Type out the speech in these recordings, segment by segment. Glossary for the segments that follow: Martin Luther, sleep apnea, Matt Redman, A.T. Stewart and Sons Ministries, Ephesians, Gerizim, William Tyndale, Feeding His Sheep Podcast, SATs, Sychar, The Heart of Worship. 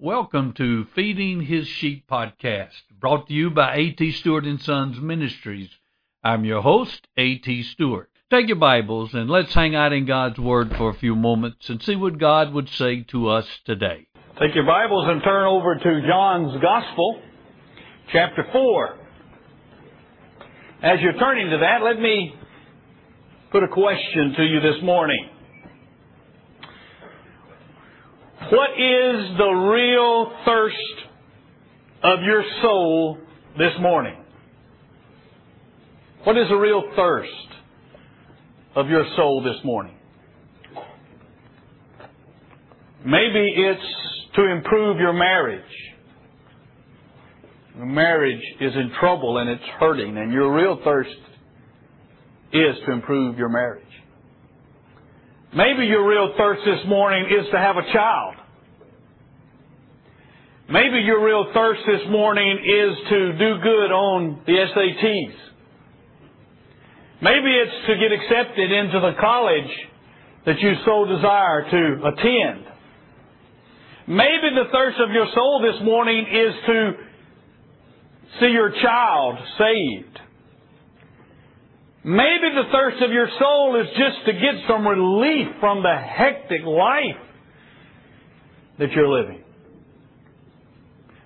Welcome to Feeding His Sheep Podcast, brought to you by A.T. Stewart and Sons Ministries. I'm your host, A.T. Stewart. Take your Bibles and let's hang out in God's Word for a few moments and see what God would say to us today. Take your Bibles and turn over to John's Gospel, chapter 4. As you're turning to that, let me put a question to you this morning. What is the real thirst of your soul this morning? What is the real thirst of your soul this morning? Maybe it's to improve your marriage. Your marriage is in trouble and it's hurting, and your real thirst is to improve your marriage. Maybe your real thirst this morning is to have a child. Maybe your real thirst this morning is to do good on the SATs. Maybe it's to get accepted into the college that you so desire to attend. Maybe the thirst of your soul this morning is to see your child saved. Maybe the thirst of your soul is just to get some relief from the hectic life that you're living.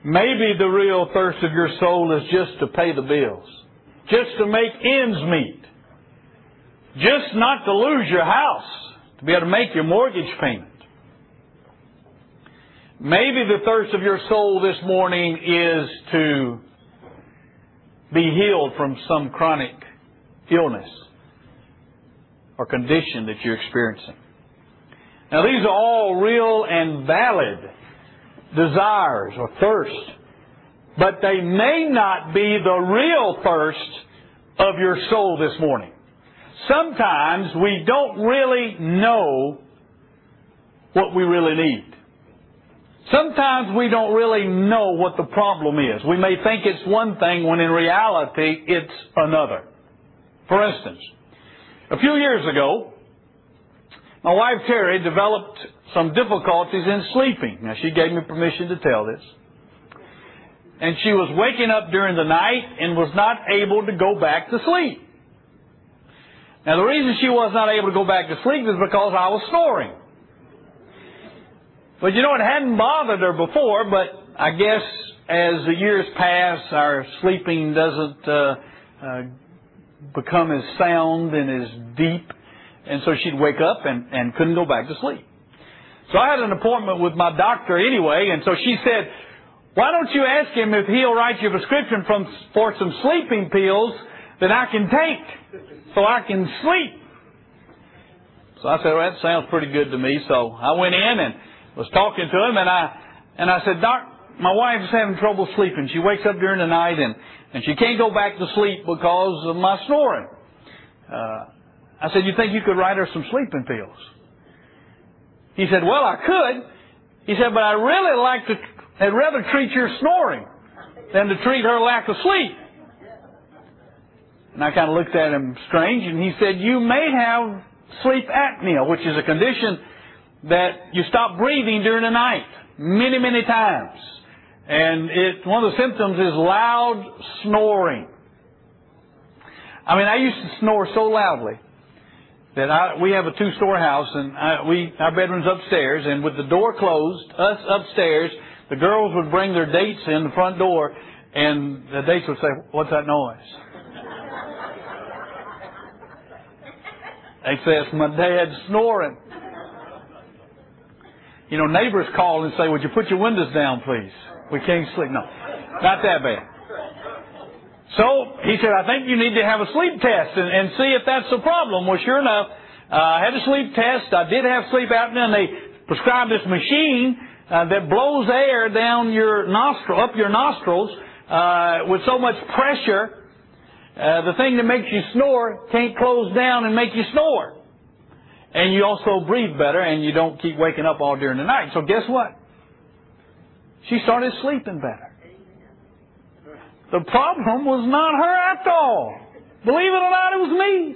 Maybe the real thirst of your soul is just to pay the bills, just to make ends meet, just not to lose your house, to be able to make your mortgage payment. Maybe the thirst of your soul this morning is to be healed from some chronic illness or condition that you're experiencing. Now, these are all real and valid desires or thirsts, but they may not be the real thirst of your soul this morning. Sometimes we don't really know what we really need. Sometimes we don't really know what the problem is. We may think it's one thing when in reality it's another. For instance, a few years ago, my wife Terry developed some difficulties in sleeping. Now, she gave me permission to tell this. And she was waking up during the night and was not able to go back to sleep. Now, the reason she was not able to go back to sleep is because I was snoring. But you know, it hadn't bothered her before, but I guess as the years pass, our sleeping doesn't become as sound and as deep, and so she'd wake up and couldn't go back to sleep. So I had an appointment with my doctor anyway, and so she said, "Why don't you ask him if he'll write you a prescription for some sleeping pills that I can take so I can sleep?" So I said, "Well, that sounds pretty good to me." So I went in and was talking to him, and I said, "Doc, my wife's having trouble sleeping. She wakes up during the night and she can't go back to sleep because of my snoring. I said, you think you could write her some sleeping pills?" He said, "Well, I could." He said, "But I'd rather treat your snoring than to treat her lack of sleep." And I kind of looked at him strange, and he said, "You may have sleep apnea, which is a condition that you stop breathing during the night many, many times. And one of the symptoms is loud snoring." I mean, I used to snore so loudly that we have a two-story house, and our bedroom's upstairs, and with the door closed, us upstairs, the girls would bring their dates in the front door, and the dates would say, "What's that noise?" They'd say, "It's my dad snoring." You know, neighbors call and say, "Would you put your windows down, please? We can't sleep." No, not that bad. So he said, "I think you need to have a sleep test and see if that's the problem." Well, sure enough, I had a sleep test. I did have sleep apnea, and they prescribed this machine that blows air down your nostril, up your nostrils, with so much pressure, the thing that makes you snore can't close down and make you snore. And you also breathe better, and you don't keep waking up all during the night. So guess what? She started sleeping better. The problem was not her at all. Believe it or not, it was me.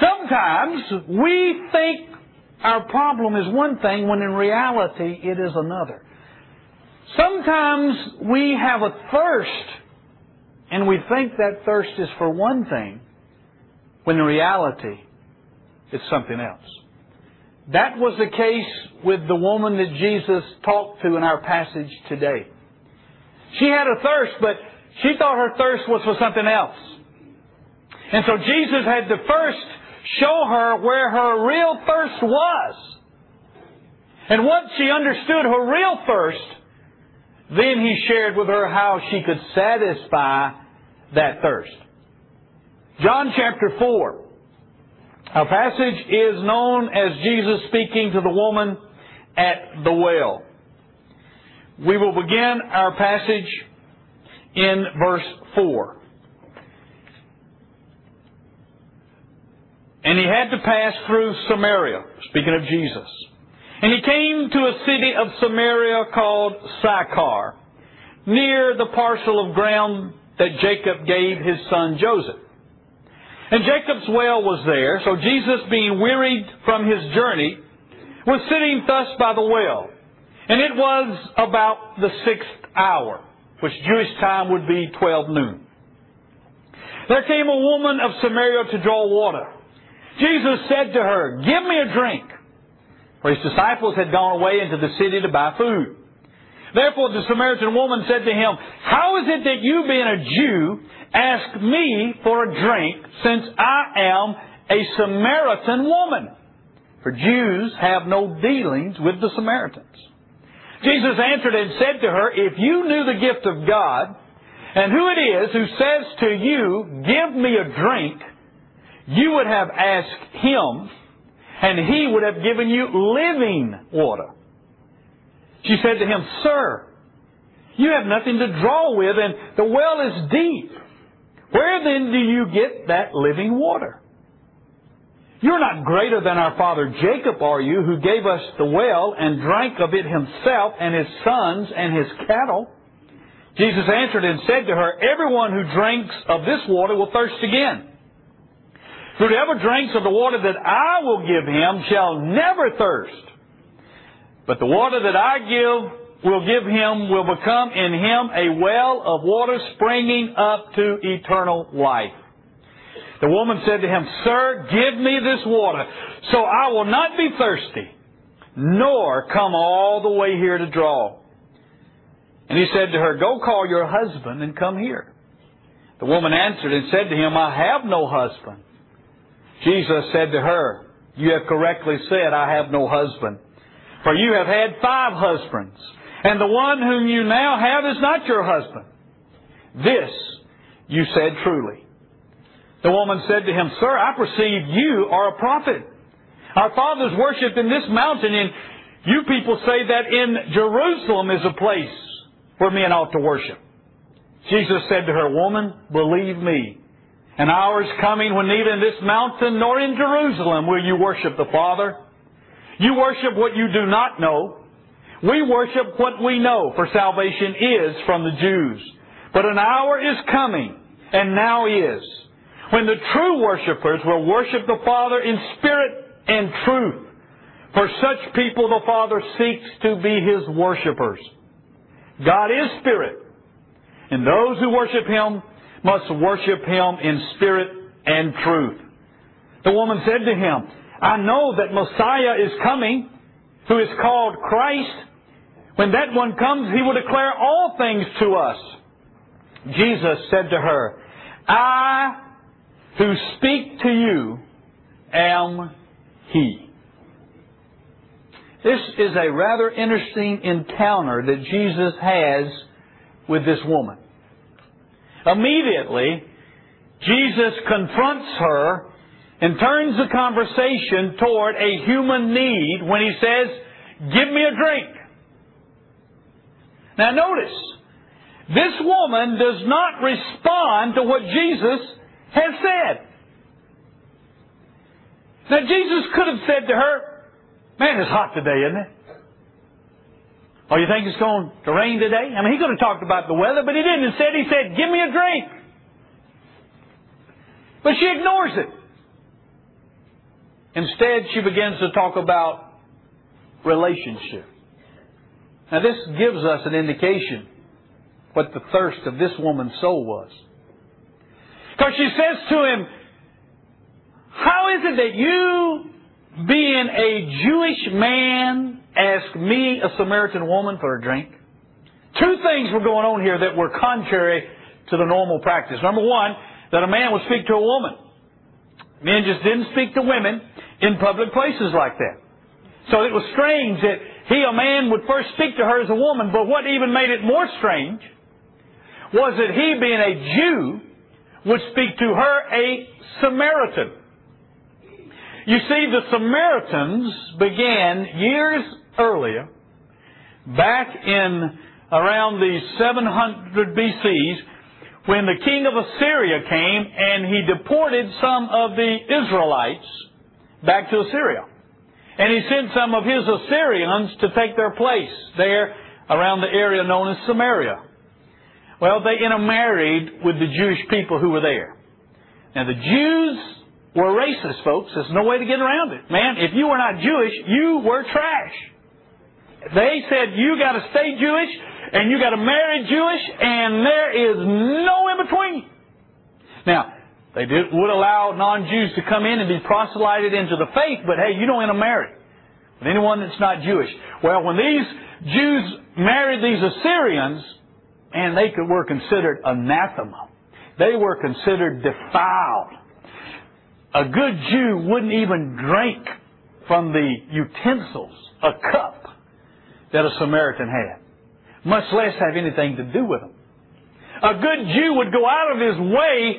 Sometimes we think our problem is one thing when in reality it is another. Sometimes we have a thirst, and we think that thirst is for one thing, when in reality, it's something else. That was the case with the woman that Jesus talked to in our passage today. She had a thirst, but she thought her thirst was for something else. And so Jesus had to first show her where her real thirst was. And once she understood her real thirst, then He shared with her how she could satisfy that thirst. John chapter 4. Our passage is known as Jesus speaking to the woman at the well. We will begin our passage in verse 4. And he had to pass through Samaria, speaking of Jesus. And he came to a city of Samaria called Sychar, near the parcel of ground that Jacob gave his son Joseph. And Jacob's well was there, so Jesus, being wearied from his journey, was sitting thus by the well. And it was about the 6th hour, which Jewish time would be 12 noon. There came a woman of Samaria to draw water. Jesus said to her, "Give me a drink." For his disciples had gone away into the city to buy food. Therefore the Samaritan woman said to him, "How is it that you, being a Jew, ask me for a drink, since I am a Samaritan woman?" For Jews have no dealings with the Samaritans. Jesus answered and said to her, "If you knew the gift of God, and who it is who says to you, 'Give me a drink,' you would have asked him, and he would have given you living water." She said to him, "Sir, you have nothing to draw with, and the well is deep. Where then do you get that living water? You're not greater than our father Jacob, are you, who gave us the well and drank of it himself and his sons and his cattle?" Jesus answered and said to her, "Everyone who drinks of this water will thirst again. Whoever drinks of the water that I will give him shall never thirst. But the water that I will give him will become in him a well of water springing up to eternal life." The woman said to him, "Sir, give me this water, so I will not be thirsty, nor come all the way here to draw." And he said to her, "Go call your husband and come here." The woman answered and said to him, "I have no husband." Jesus said to her, "You have correctly said, 'I have no husband,' for you have had 5 husbands, and the one whom you now have is not your husband. This you said truly." The woman said to him, "Sir, I perceive you are a prophet. Our fathers worshipped in this mountain, and you people say that in Jerusalem is a place where men ought to worship." Jesus said to her, "Woman, believe me, an hour is coming when neither in this mountain nor in Jerusalem will you worship the Father. You worship what you do not know. We worship what we know, for salvation is from the Jews. But an hour is coming, and now is, when the true worshipers will worship the Father in spirit and truth. For such people the Father seeks to be His worshipers. God is spirit, and those who worship Him must worship Him in spirit and truth." The woman said to him, "I know that Messiah is coming, who is called Christ. When that one comes, he will declare all things to us." Jesus said to her, "I who speak to you am He." This is a rather interesting encounter that Jesus has with this woman. Immediately, Jesus confronts her and turns the conversation toward a human need when He says, "Give me a drink." Now notice, this woman does not respond to what Jesus has said. Now Jesus could have said to her, "Man, it's hot today, isn't it? Oh, you think it's going to rain today?" I mean, He could have talked about the weather, but He didn't. Instead, He said, "Give me a drink." But she ignores it. Instead, she begins to talk about relationship. Now this gives us an indication what the thirst of this woman's soul was. Because she says to him, how is it that you, being a Jewish man, ask me, a Samaritan woman, for a drink? Two things were going on here that were contrary to the normal practice. Number one, that a man would speak to a woman. Men just didn't speak to women in public places like that. So it was strange that he, a man, would first speak to her as a woman. But what even made it more strange was that he, being a Jew, would speak to her, a Samaritan. You see, the Samaritans began years earlier, back in around the 700 BCs, when the king of Assyria came and he deported some of the Israelites back to Assyria. And he sent some of his Assyrians to take their place there around the area known as Samaria. Well, they intermarried with the Jewish people who were there. Now, the Jews were racist, folks. There's no way to get around it. Man, if you were not Jewish, you were trash. They said, you got to stay Jewish, and you got to marry Jewish, and there is no in between. Now, they would allow non-Jews to come in and be proselyted into the faith, but hey, you don't intermarry with anyone that's not Jewish. Well, when these Jews married these Assyrians, and they were considered anathema. They were considered defiled. A good Jew wouldn't even drink from the utensils, a cup, that a Samaritan had, much less have anything to do with them. A good Jew would go out of his way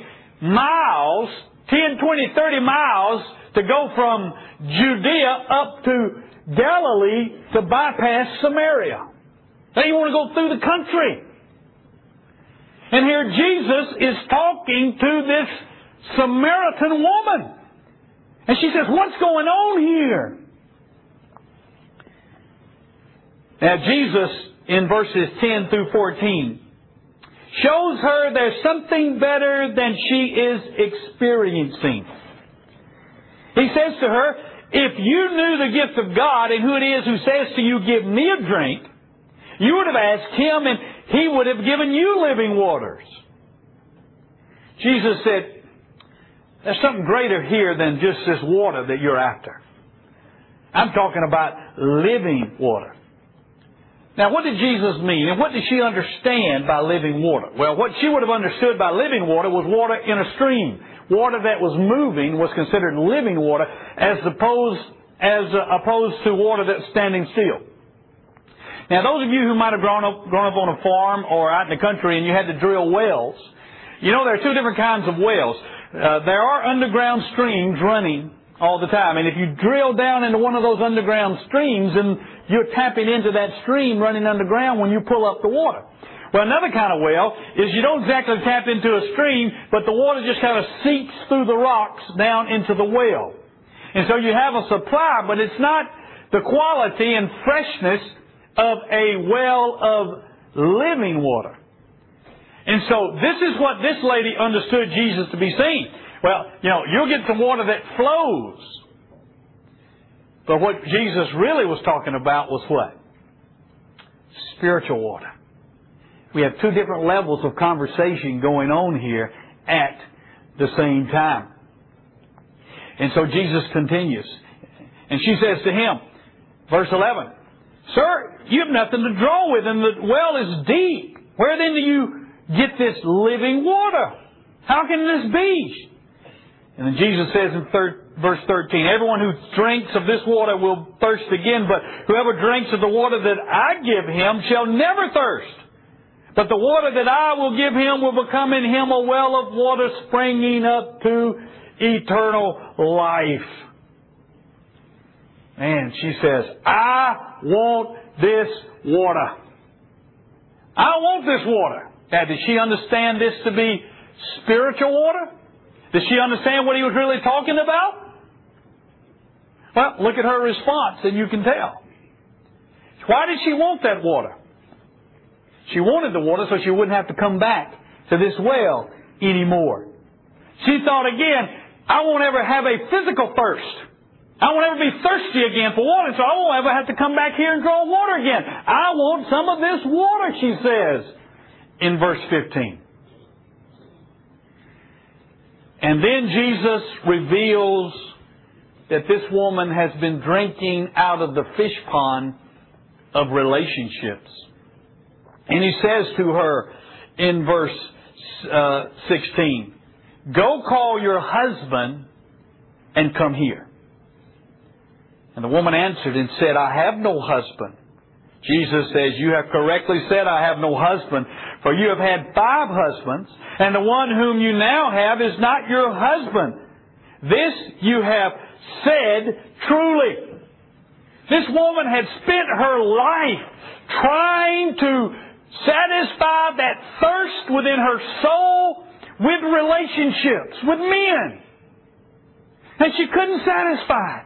miles, 10, 20, 30 miles, to go from Judea up to Galilee to bypass Samaria. They want to go through the country. And here Jesus is talking to this Samaritan woman. And she says, what's going on here? Now Jesus, in verses 10 through 14, shows her there's something better than she is experiencing. He says to her, if you knew the gift of God and who it is who says to you, give me a drink, you would have asked him and he would have given you living waters. Jesus said, there's something greater here than just this water that you're after. I'm talking about living water. Now, what did Jesus mean, and what did she understand by living water? Well, what she would have understood by living water was water in a stream. Water that was moving was considered living water as opposed to water that's standing still. Now, those of you who might have grown up on a farm or out in the country and you had to drill wells, you know there are two different kinds of wells. There are underground streams running all the time. And if you drill down into one of those underground streams, and you're tapping into that stream running underground when you pull up the water. Well, another kind of well is you don't exactly tap into a stream, but the water just kind of seeps through the rocks down into the well. And so you have a supply, but it's not the quality and freshness of a well of living water. And so this is what this lady understood Jesus to be saying. Well, you know, you'll get some water that flows. But what Jesus really was talking about was what? Spiritual water. We have two different levels of conversation going on here at the same time. And so Jesus continues. And she says to him, verse 11, sir, you have nothing to draw with, and the well is deep. Where then do you get this living water? How can this be? And then Jesus says in verse 13, everyone who drinks of this water will thirst again, but whoever drinks of the water that I give him shall never thirst. But the water that I will give him will become in him a well of water springing up to eternal life. And she says, I want this water. I want this water. Now, did she understand this to be spiritual water? Did she understand what he was really talking about? Well, look at her response and you can tell. Why did she want that water? She wanted the water so she wouldn't have to come back to this well anymore. She thought again, I won't ever have a physical thirst. I won't ever be thirsty again for water, so I won't ever have to come back here and draw water again. I want some of this water, she says in verse 15. And then Jesus reveals that this woman has been drinking out of the fish pond of relationships. And he says to her in verse 16, "Go call your husband and come here." And the woman answered and said, "I have no husband." Jesus says, "You have correctly said, 'I have no husband,' for you have had 5 husbands, and the one whom you now have is not your husband. This you have said truly." This woman had spent her life trying to satisfy that thirst within her soul with relationships, with men. And she couldn't satisfy it.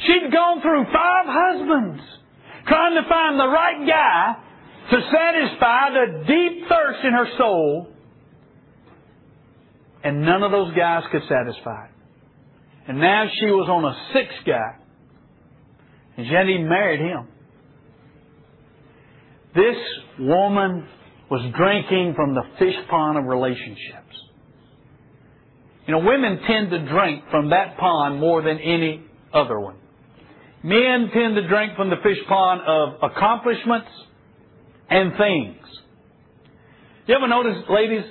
She'd gone through 5 husbands trying to find the right guy to satisfy the deep thirst in her soul. And none of those guys could satisfy it. And now she was on a 6th guy. And she hadn't even married him. This woman was drinking from the fish pond of relationships. You know, women tend to drink from that pond more than any other one. Men tend to drink from the fish pond of accomplishments and things. You ever notice, ladies,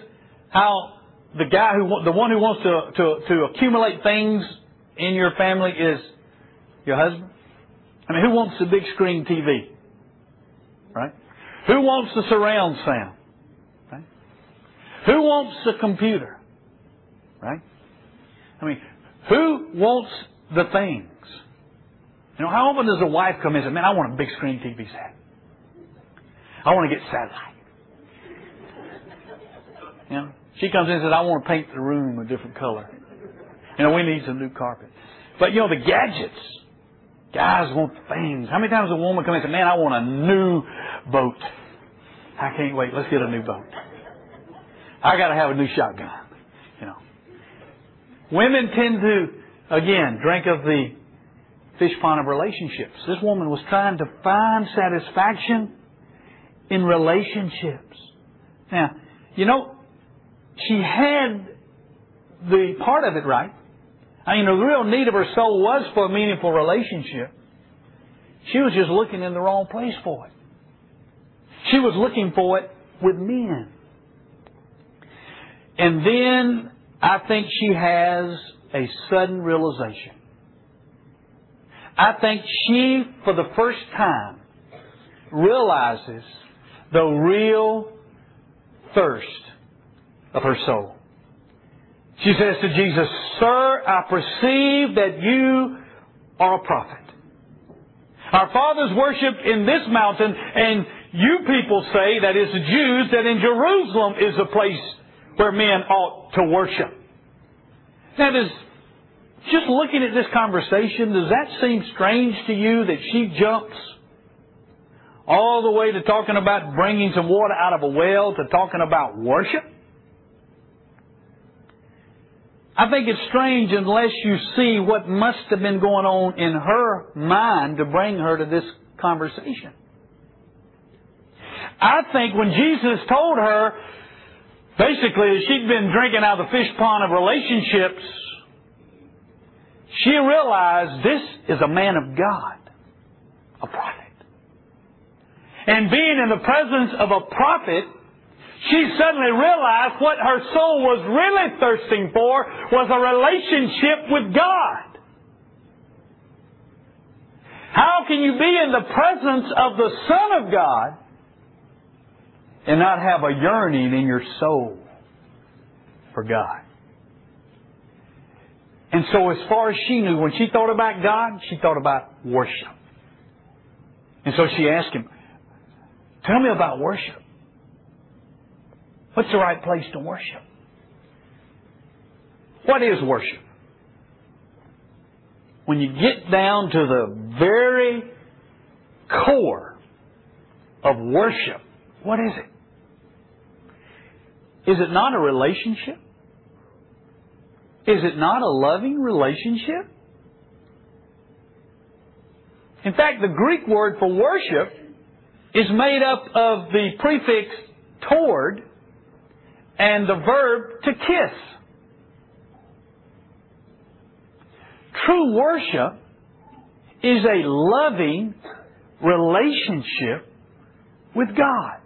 how the one who wants to accumulate things in your family is your husband? I mean, who wants the big screen TV? Right? Who wants the surround sound? Right? Who wants the computer? Right? I mean, who wants the things? You know, how often does a wife come in and say, "Man, I want a big screen TV set. I want to get satellite." You know, she comes in and says, "I want to paint the room a different color. You know, we need some new carpet." But you know, the gadgets. Guys want things. How many times a woman comes in and says, "Man, I want a new boat. I can't wait. Let's get a new boat. I got to have a new shotgun." You know, women tend to, again, drink of the fish pond of relationships. This woman was trying to find satisfaction in relationships. Now, you know, she had the part of it right. I mean, the real need of her soul was for a meaningful relationship. She was just looking in the wrong place for it. She was looking for it with men. And then I think she has a sudden realization. I think she, for the first time, realizes the real thirst of her soul. She says to Jesus, "Sir, I perceive that you are a prophet. Our fathers worshipped in this mountain, and you people say," that is the Jews, "that in Jerusalem is the place where men ought to worship." Now, just looking at this conversation, does that seem strange to you that she jumps all the way to talking about bringing some water out of a well to talking about worship? I think it's strange unless you see what must have been going on in her mind to bring her to this conversation. I think when Jesus told her, basically, she'd been drinking out of the fish pond of relationships, she realized this is a man of God, a prophet. And being in the presence of a prophet, she suddenly realized what her soul was really thirsting for was a relationship with God. How can you be in the presence of the Son of God and not have a yearning in your soul for God? And so as far as she knew, when she thought about God, she thought about worship. And so she asked him, "Tell me about worship. What's the right place to worship? What is worship?" When you get down to the very core of worship, what is it? Is it not a relationship? Is it not a loving relationship? In fact, the Greek word for worship is made up of the prefix toward and the verb to kiss. True worship is a loving relationship with God.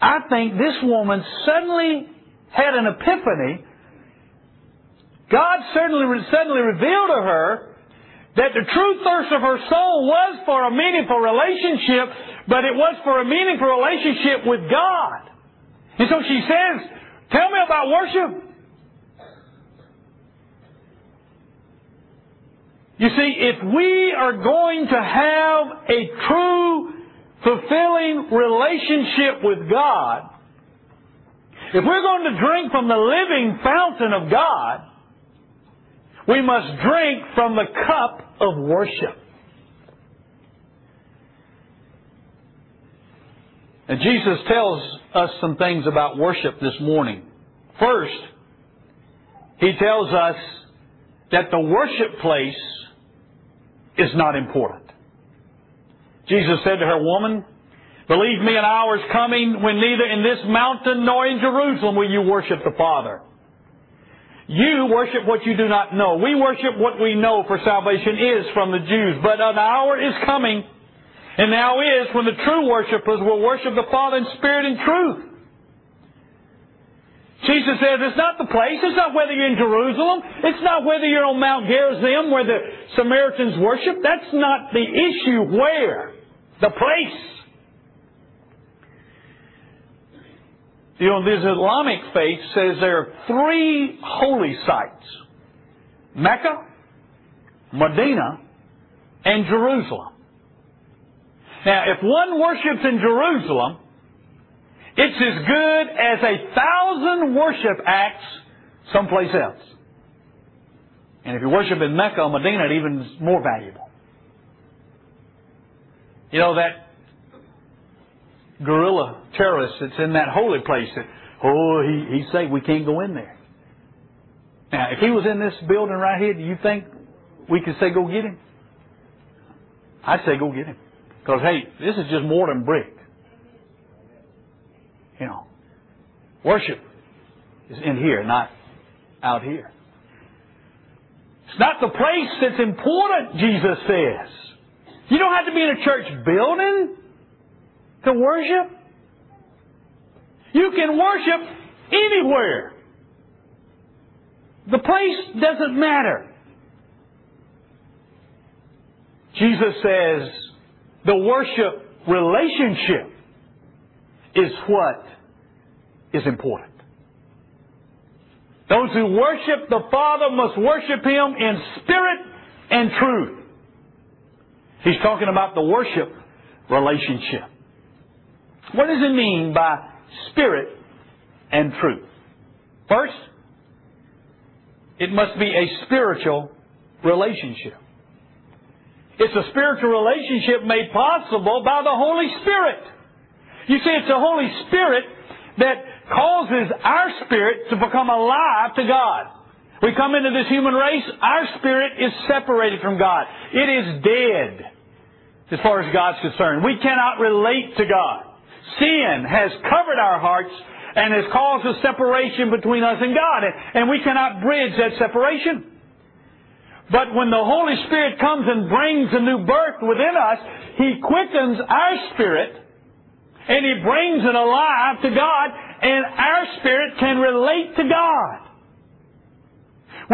I think this woman suddenly had an epiphany. God suddenly revealed to her that the true thirst of her soul was for a meaningful relationship, but it was for a meaningful relationship with God. And so she says, "Tell me about worship." You see, if we are going to have a true, fulfilling relationship with God, if we're going to drink from the living fountain of God, we must drink from the cup of worship. And Jesus tells us some things about worship this morning. First, He tells us that the worship place is not important. Jesus said to her, "Woman, believe me, an hour is coming when neither in this mountain nor in Jerusalem will you worship the Father. You worship what you do not know. We worship what we know, for salvation is from the Jews. But an hour is coming, and now is, when the true worshipers will worship the Father in spirit and truth." Jesus says it's not the place. It's not whether you're in Jerusalem. It's not whether you're on Mount Gerizim where the Samaritans worship. That's not the issue where. The place. You know, this Islamic faith says there are three holy sites: Mecca, Medina, and Jerusalem. Now, if one worships in Jerusalem, it's as good as 1,000 worship acts someplace else. And if you worship in Mecca or Medina, it even is more valuable. You know, that guerrilla terrorist that's in that holy place, that, he's saying we can't go in there. Now, if he was in this building right here, do you think we could say go get him? I'd say go get him. Because, hey, this is just mortar and brick. You know, worship is in here, not out here. It's not the place that's important, Jesus says. You don't have to be in a church building to worship. You can worship anywhere. The place doesn't matter. Jesus says the worship relationship is what is important. Those who worship the Father must worship Him in spirit and truth. He's talking about the worship relationship. What does it mean by spirit and truth? First, it must be a spiritual relationship. It's a spiritual relationship made possible by the Holy Spirit. You see, it's the Holy Spirit that causes our spirit to become alive to God. We come into this human race, our spirit is separated from God. It is dead as far as God's concerned. We cannot relate to God. Sin has covered our hearts and has caused a separation between us and God, and we cannot bridge that separation. But when the Holy Spirit comes and brings a new birth within us, He quickens our spirit, and He brings it alive to God, and our spirit can relate to God.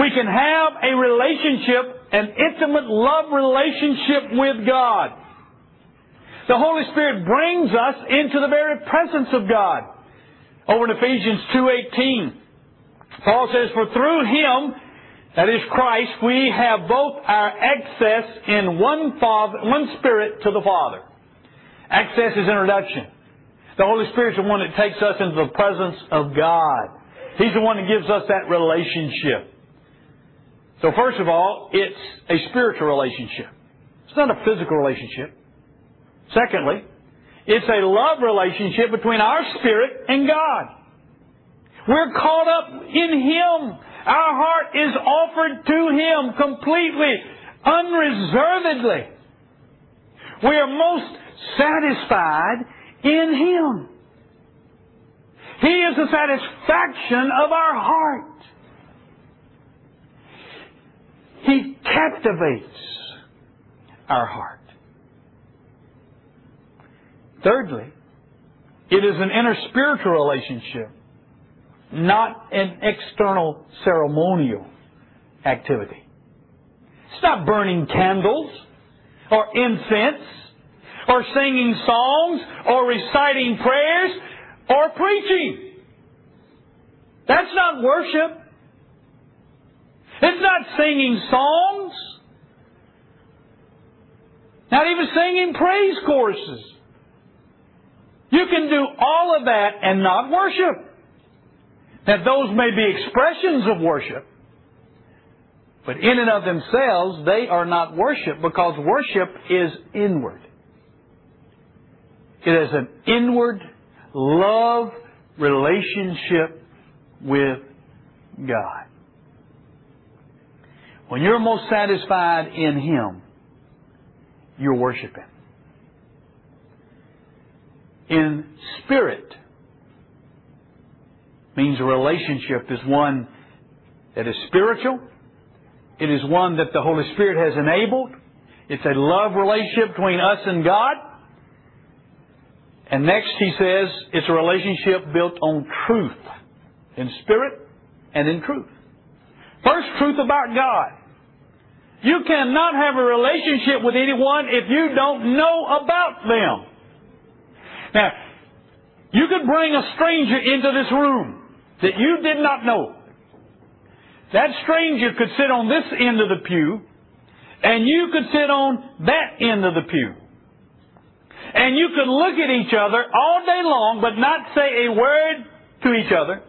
We can have a relationship, an intimate love relationship with God. The Holy Spirit brings us into the very presence of God. Over in Ephesians 2:18, Paul says, "For through Him," that is Christ, "we have both our access in one Spirit to the Father." Access is introduction. The Holy Spirit's the one that takes us into the presence of God. He's the one that gives us that relationship. So first of all, it's a spiritual relationship. It's not a physical relationship. Secondly, it's a love relationship between our spirit and God. We're caught up in Him. Our heart is offered to Him completely. unreservedly. We are most satisfied in Him. He is the satisfaction of our heart. He captivates our heart. Thirdly, it is an interspiritual relationship, not an external ceremonial activity. It's not burning candles or incense or singing songs or reciting prayers or preaching. That's not worship. It's not singing songs. Not even singing praise choruses. You can do all of that and not worship. Now, those may be expressions of worship, but in and of themselves, they are not worship, because worship is inward. It is an inward love relationship with God. When you're most satisfied in Him, you're worshiping. In spirit means a relationship is one that is spiritual. It is one that the Holy Spirit has enabled. It's a love relationship between us and God. And next he says it's a relationship built on truth, in spirit and in truth. First, truth about God. You cannot have a relationship with anyone if you don't know about them. Now, you could bring a stranger into this room that you did not know. That stranger could sit on this end of the pew, and you could sit on that end of the pew. And you could look at each other all day long, but not say a word to each other,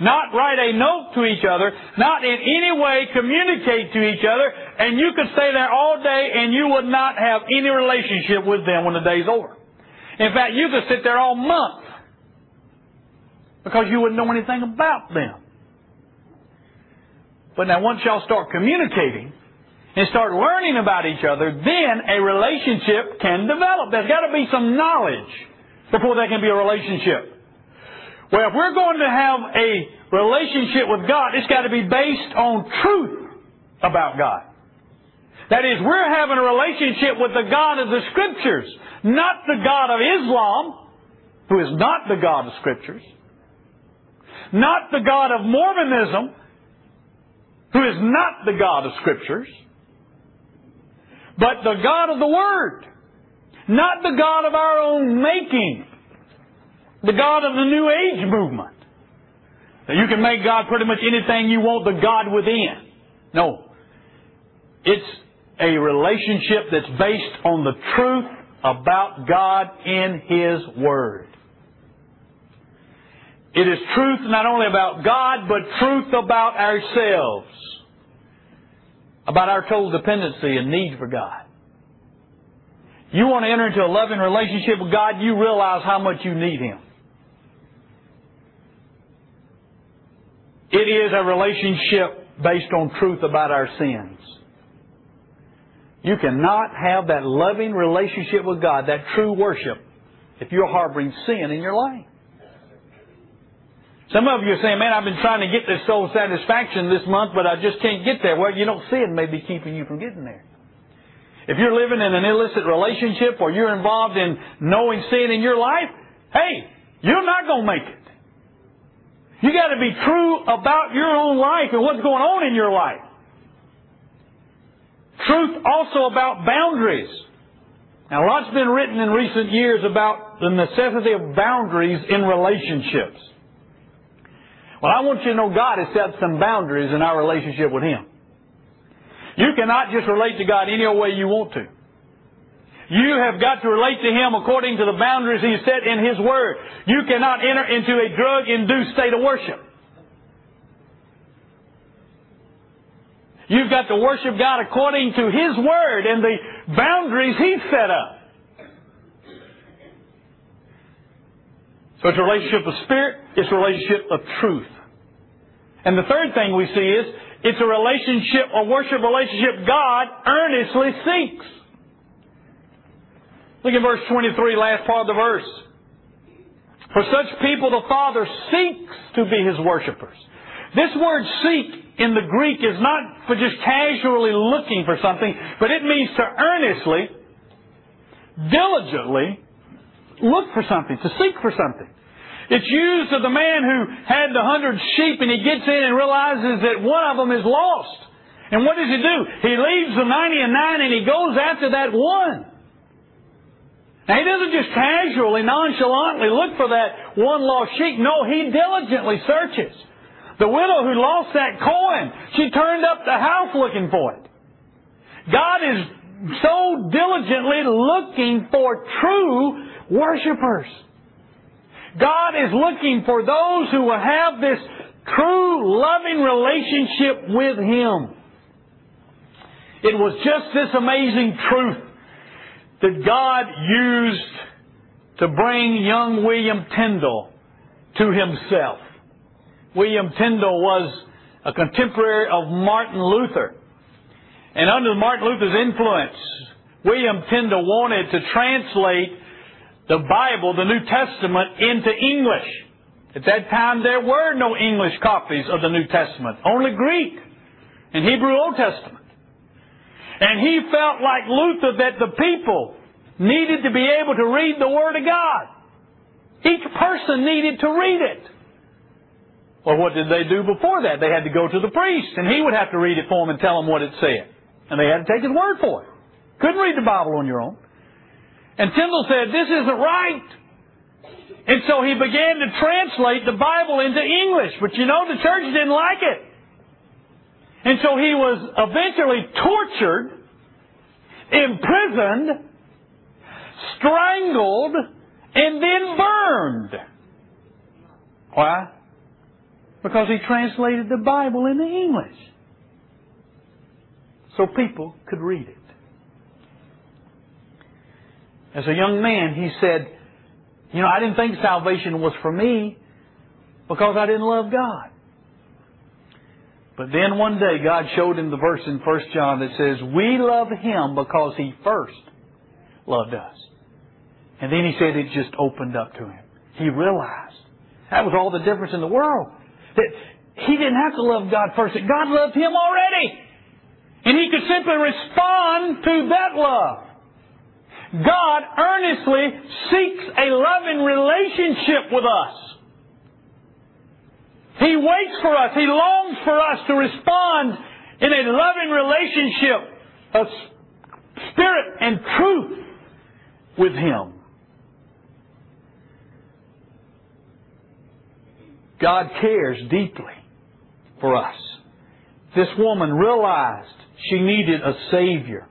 not write a note to each other, not in any way communicate to each other, and you could stay there all day and you would not have any relationship with them when the day's over. In fact, you could sit there all month because you wouldn't know anything about them. But now once y'all start communicating and start learning about each other, then a relationship can develop. There's got to be some knowledge before there can be a relationship. Well, if we're going to have a relationship with God, it's got to be based on truth about God. That is, we're having a relationship with the God of the Scriptures, not the God of Islam, who is not the God of Scriptures, not the God of Mormonism, who is not the God of Scriptures, but the God of the Word, not the God of our own making. The God of the New Age movement. Now, you can make God pretty much anything you want, the God within. No. It's a relationship that's based on the truth about God in His Word. It is truth not only about God, but truth about ourselves. About our total dependency and need for God. You want to enter into a loving relationship with God, you realize how much you need Him. It is a relationship based on truth about our sins. You cannot have that loving relationship with God, that true worship, if you're harboring sin in your life. Some of you are saying, man, I've been trying to get this soul satisfaction this month, but I just can't get there. Well, you know, sin may be keeping you from getting there. If you're living in an illicit relationship or you're involved in knowing sin in your life, hey, you're not going to make it. You got to be true about your own life and what's going on in your life. Truth also about boundaries. Now, a lot's been written in recent years about the necessity of boundaries in relationships. Well, I want you to know God has set some boundaries in our relationship with Him. You cannot just relate to God any way you want to. You have got to relate to Him according to the boundaries He set in His Word. You cannot enter into a drug-induced state of worship. You've got to worship God according to His Word and the boundaries He set up. So it's a relationship of spirit, it's a relationship of truth. And the third thing we see is It's a relationship, a worship relationship God earnestly seeks. Look at verse 23, last part of the verse. For such people the Father seeks to be His worshipers. This word seek in the Greek is not for just casually looking for something, but it means to earnestly, diligently look for something, to seek for something. It's used of the man who had the 100 sheep and he gets in and realizes that one of them is lost. And what does he do? He leaves the 99 and he goes after that one. Now, he doesn't just casually, nonchalantly look for that one lost sheep. No, he diligently searches. The widow who lost that coin, she turned up the house looking for it. God is so diligently looking for true worshipers. God is looking for those who will have this true, loving relationship with Him. It was just this amazing truth that God used to bring young William Tyndale to Himself. William Tyndale was a contemporary of Martin Luther. And under Martin Luther's influence, William Tyndale wanted to translate the Bible, the New Testament, into English. At that time, there were no English copies of the New Testament, only Greek and Hebrew Old Testament. And he felt like Luther that the people needed to be able to read the Word of God. Each person needed to read it. Well, what did they do before that? They had to go to the priest, and he would have to read it for them and tell them what it said. And they had to take his word for it. Couldn't read the Bible on your own. And Tyndale said, this isn't right. And so he began to translate the Bible into English. But you know, the church didn't like it. And so he was eventually tortured, imprisoned, strangled, and then burned. Why? Because he translated the Bible into English so people could read it. As a young man, he said, you know, I didn't think salvation was for me because I didn't love God. But then one day, God showed him the verse in 1 John that says, we love Him because He first loved us. And then he said it just opened up to him. He realized that was all the difference in the world. That he didn't have to love God first. That God loved him already. And he could simply respond to that love. God earnestly seeks a loving relationship with us. He waits for us. He longs for us to respond in a loving relationship of spirit and truth with Him. God cares deeply for us. This woman realized she needed a Savior,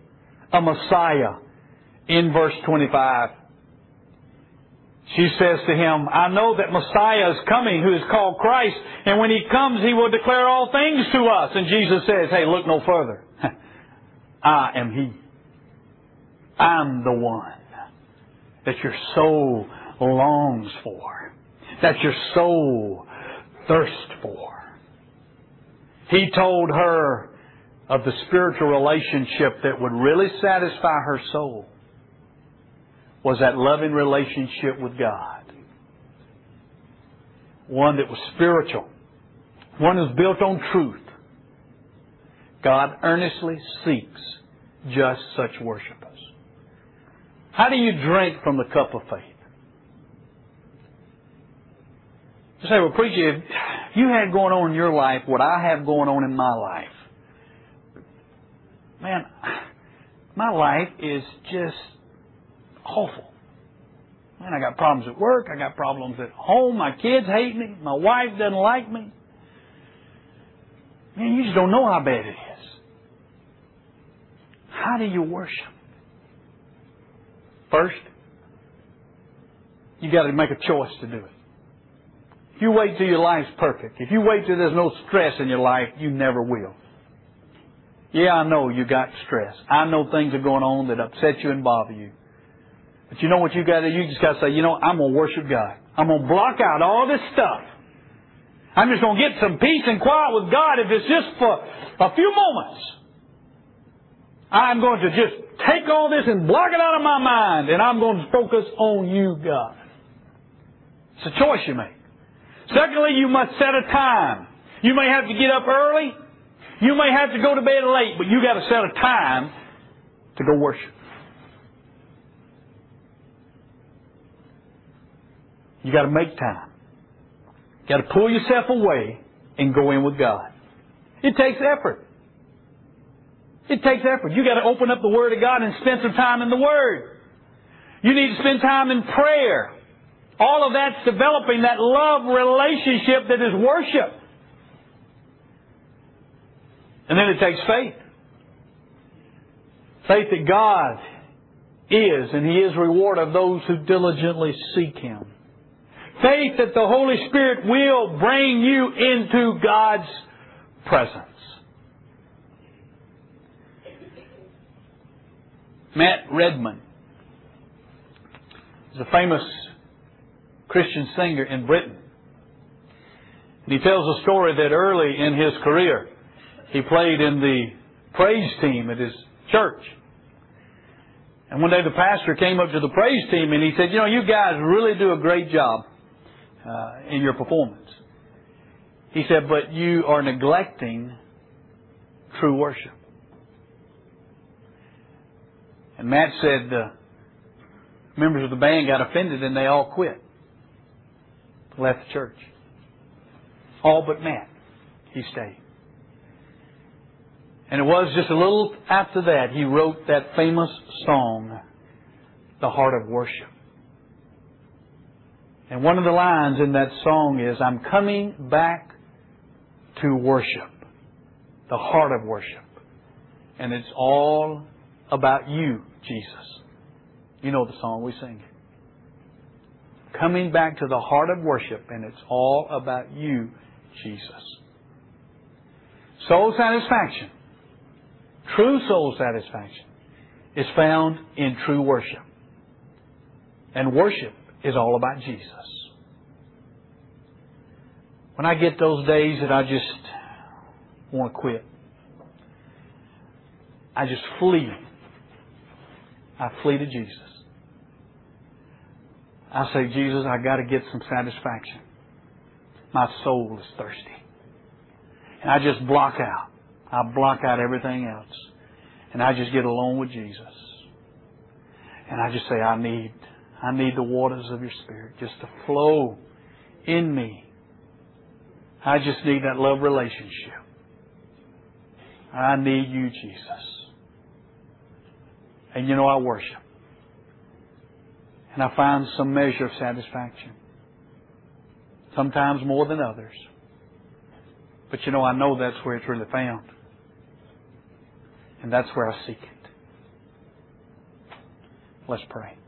a Messiah. In verse 25, she says to him, I know that Messiah is coming, who is called Christ, and when He comes, He will declare all things to us. And Jesus says, hey, look no further. I am He. I'm the one that your soul longs for, that your soul thirsts for. He told her of the spiritual relationship that would really satisfy her soul. Was that loving relationship with God. One that was spiritual. One that was built on truth. God earnestly seeks just such worshipers. How do you drink from the cup of faith? You say, well, preacher, if you had going on in your life what I have going on in my life, man, my life is just awful. Man, I got problems at work. I got problems at home. My kids hate me. My wife doesn't like me. Man, you just don't know how bad it is. How do you worship? First, you got to make a choice to do it. If you wait till your life's perfect, if you wait till there's no stress in your life, you never will. Yeah, I know you got stress. I know things are going on that upset you and bother you. But you know what you got to do? You just got to say, you know, I'm going to worship God. I'm going to block out all this stuff. I'm just going to get some peace and quiet with God if it's just for a few moments. I'm going to just take all this and block it out of my mind, and I'm going to focus on you, God. It's a choice you make. Secondly, you must set a time. You may have to get up early. You may have to go to bed late, but you got to set a time to go worship. You got to make time. You got to pull yourself away and go in with God. It takes effort. It takes effort. You got to open up the Word of God and spend some time in the Word. You need to spend time in prayer. All of that's developing that love relationship that is worship. And then it takes faith. Faith that God is, and He is reward of those who diligently seek Him. Faith that the Holy Spirit will bring you into God's presence. Matt Redman is a famous Christian singer in Britain. And he tells a story that early in his career, he played in the praise team at his church. And one day the pastor came up to the praise team and he said, "You know, you guys really do a great job in your performance." He said, "But you are neglecting true worship." And Matt said members of the band got offended and they all quit. Left the church. All but Matt. He stayed. And it was just a little after that he wrote that famous song, The Heart of Worship. And one of the lines in that song is, "I'm coming back to worship, the heart of worship. And it's all about you, Jesus." You know the song, we sing it. Coming back to the heart of worship, and it's all about you, Jesus. Soul satisfaction, true soul satisfaction, is found in true worship. And worship is all about Jesus. When I get those days that I just want to quit, I just flee. I flee to Jesus. I say, "Jesus, I got to get some satisfaction. My soul is thirsty." And I just block out. I block out everything else. And I just get alone with Jesus. And I just say, I need the waters of your Spirit just to flow in me. I just need that love relationship. I need you, Jesus. And you know, I worship. And I find some measure of satisfaction. Sometimes more than others. But you know, I know that's where it's really found. And that's where I seek it. Let's pray.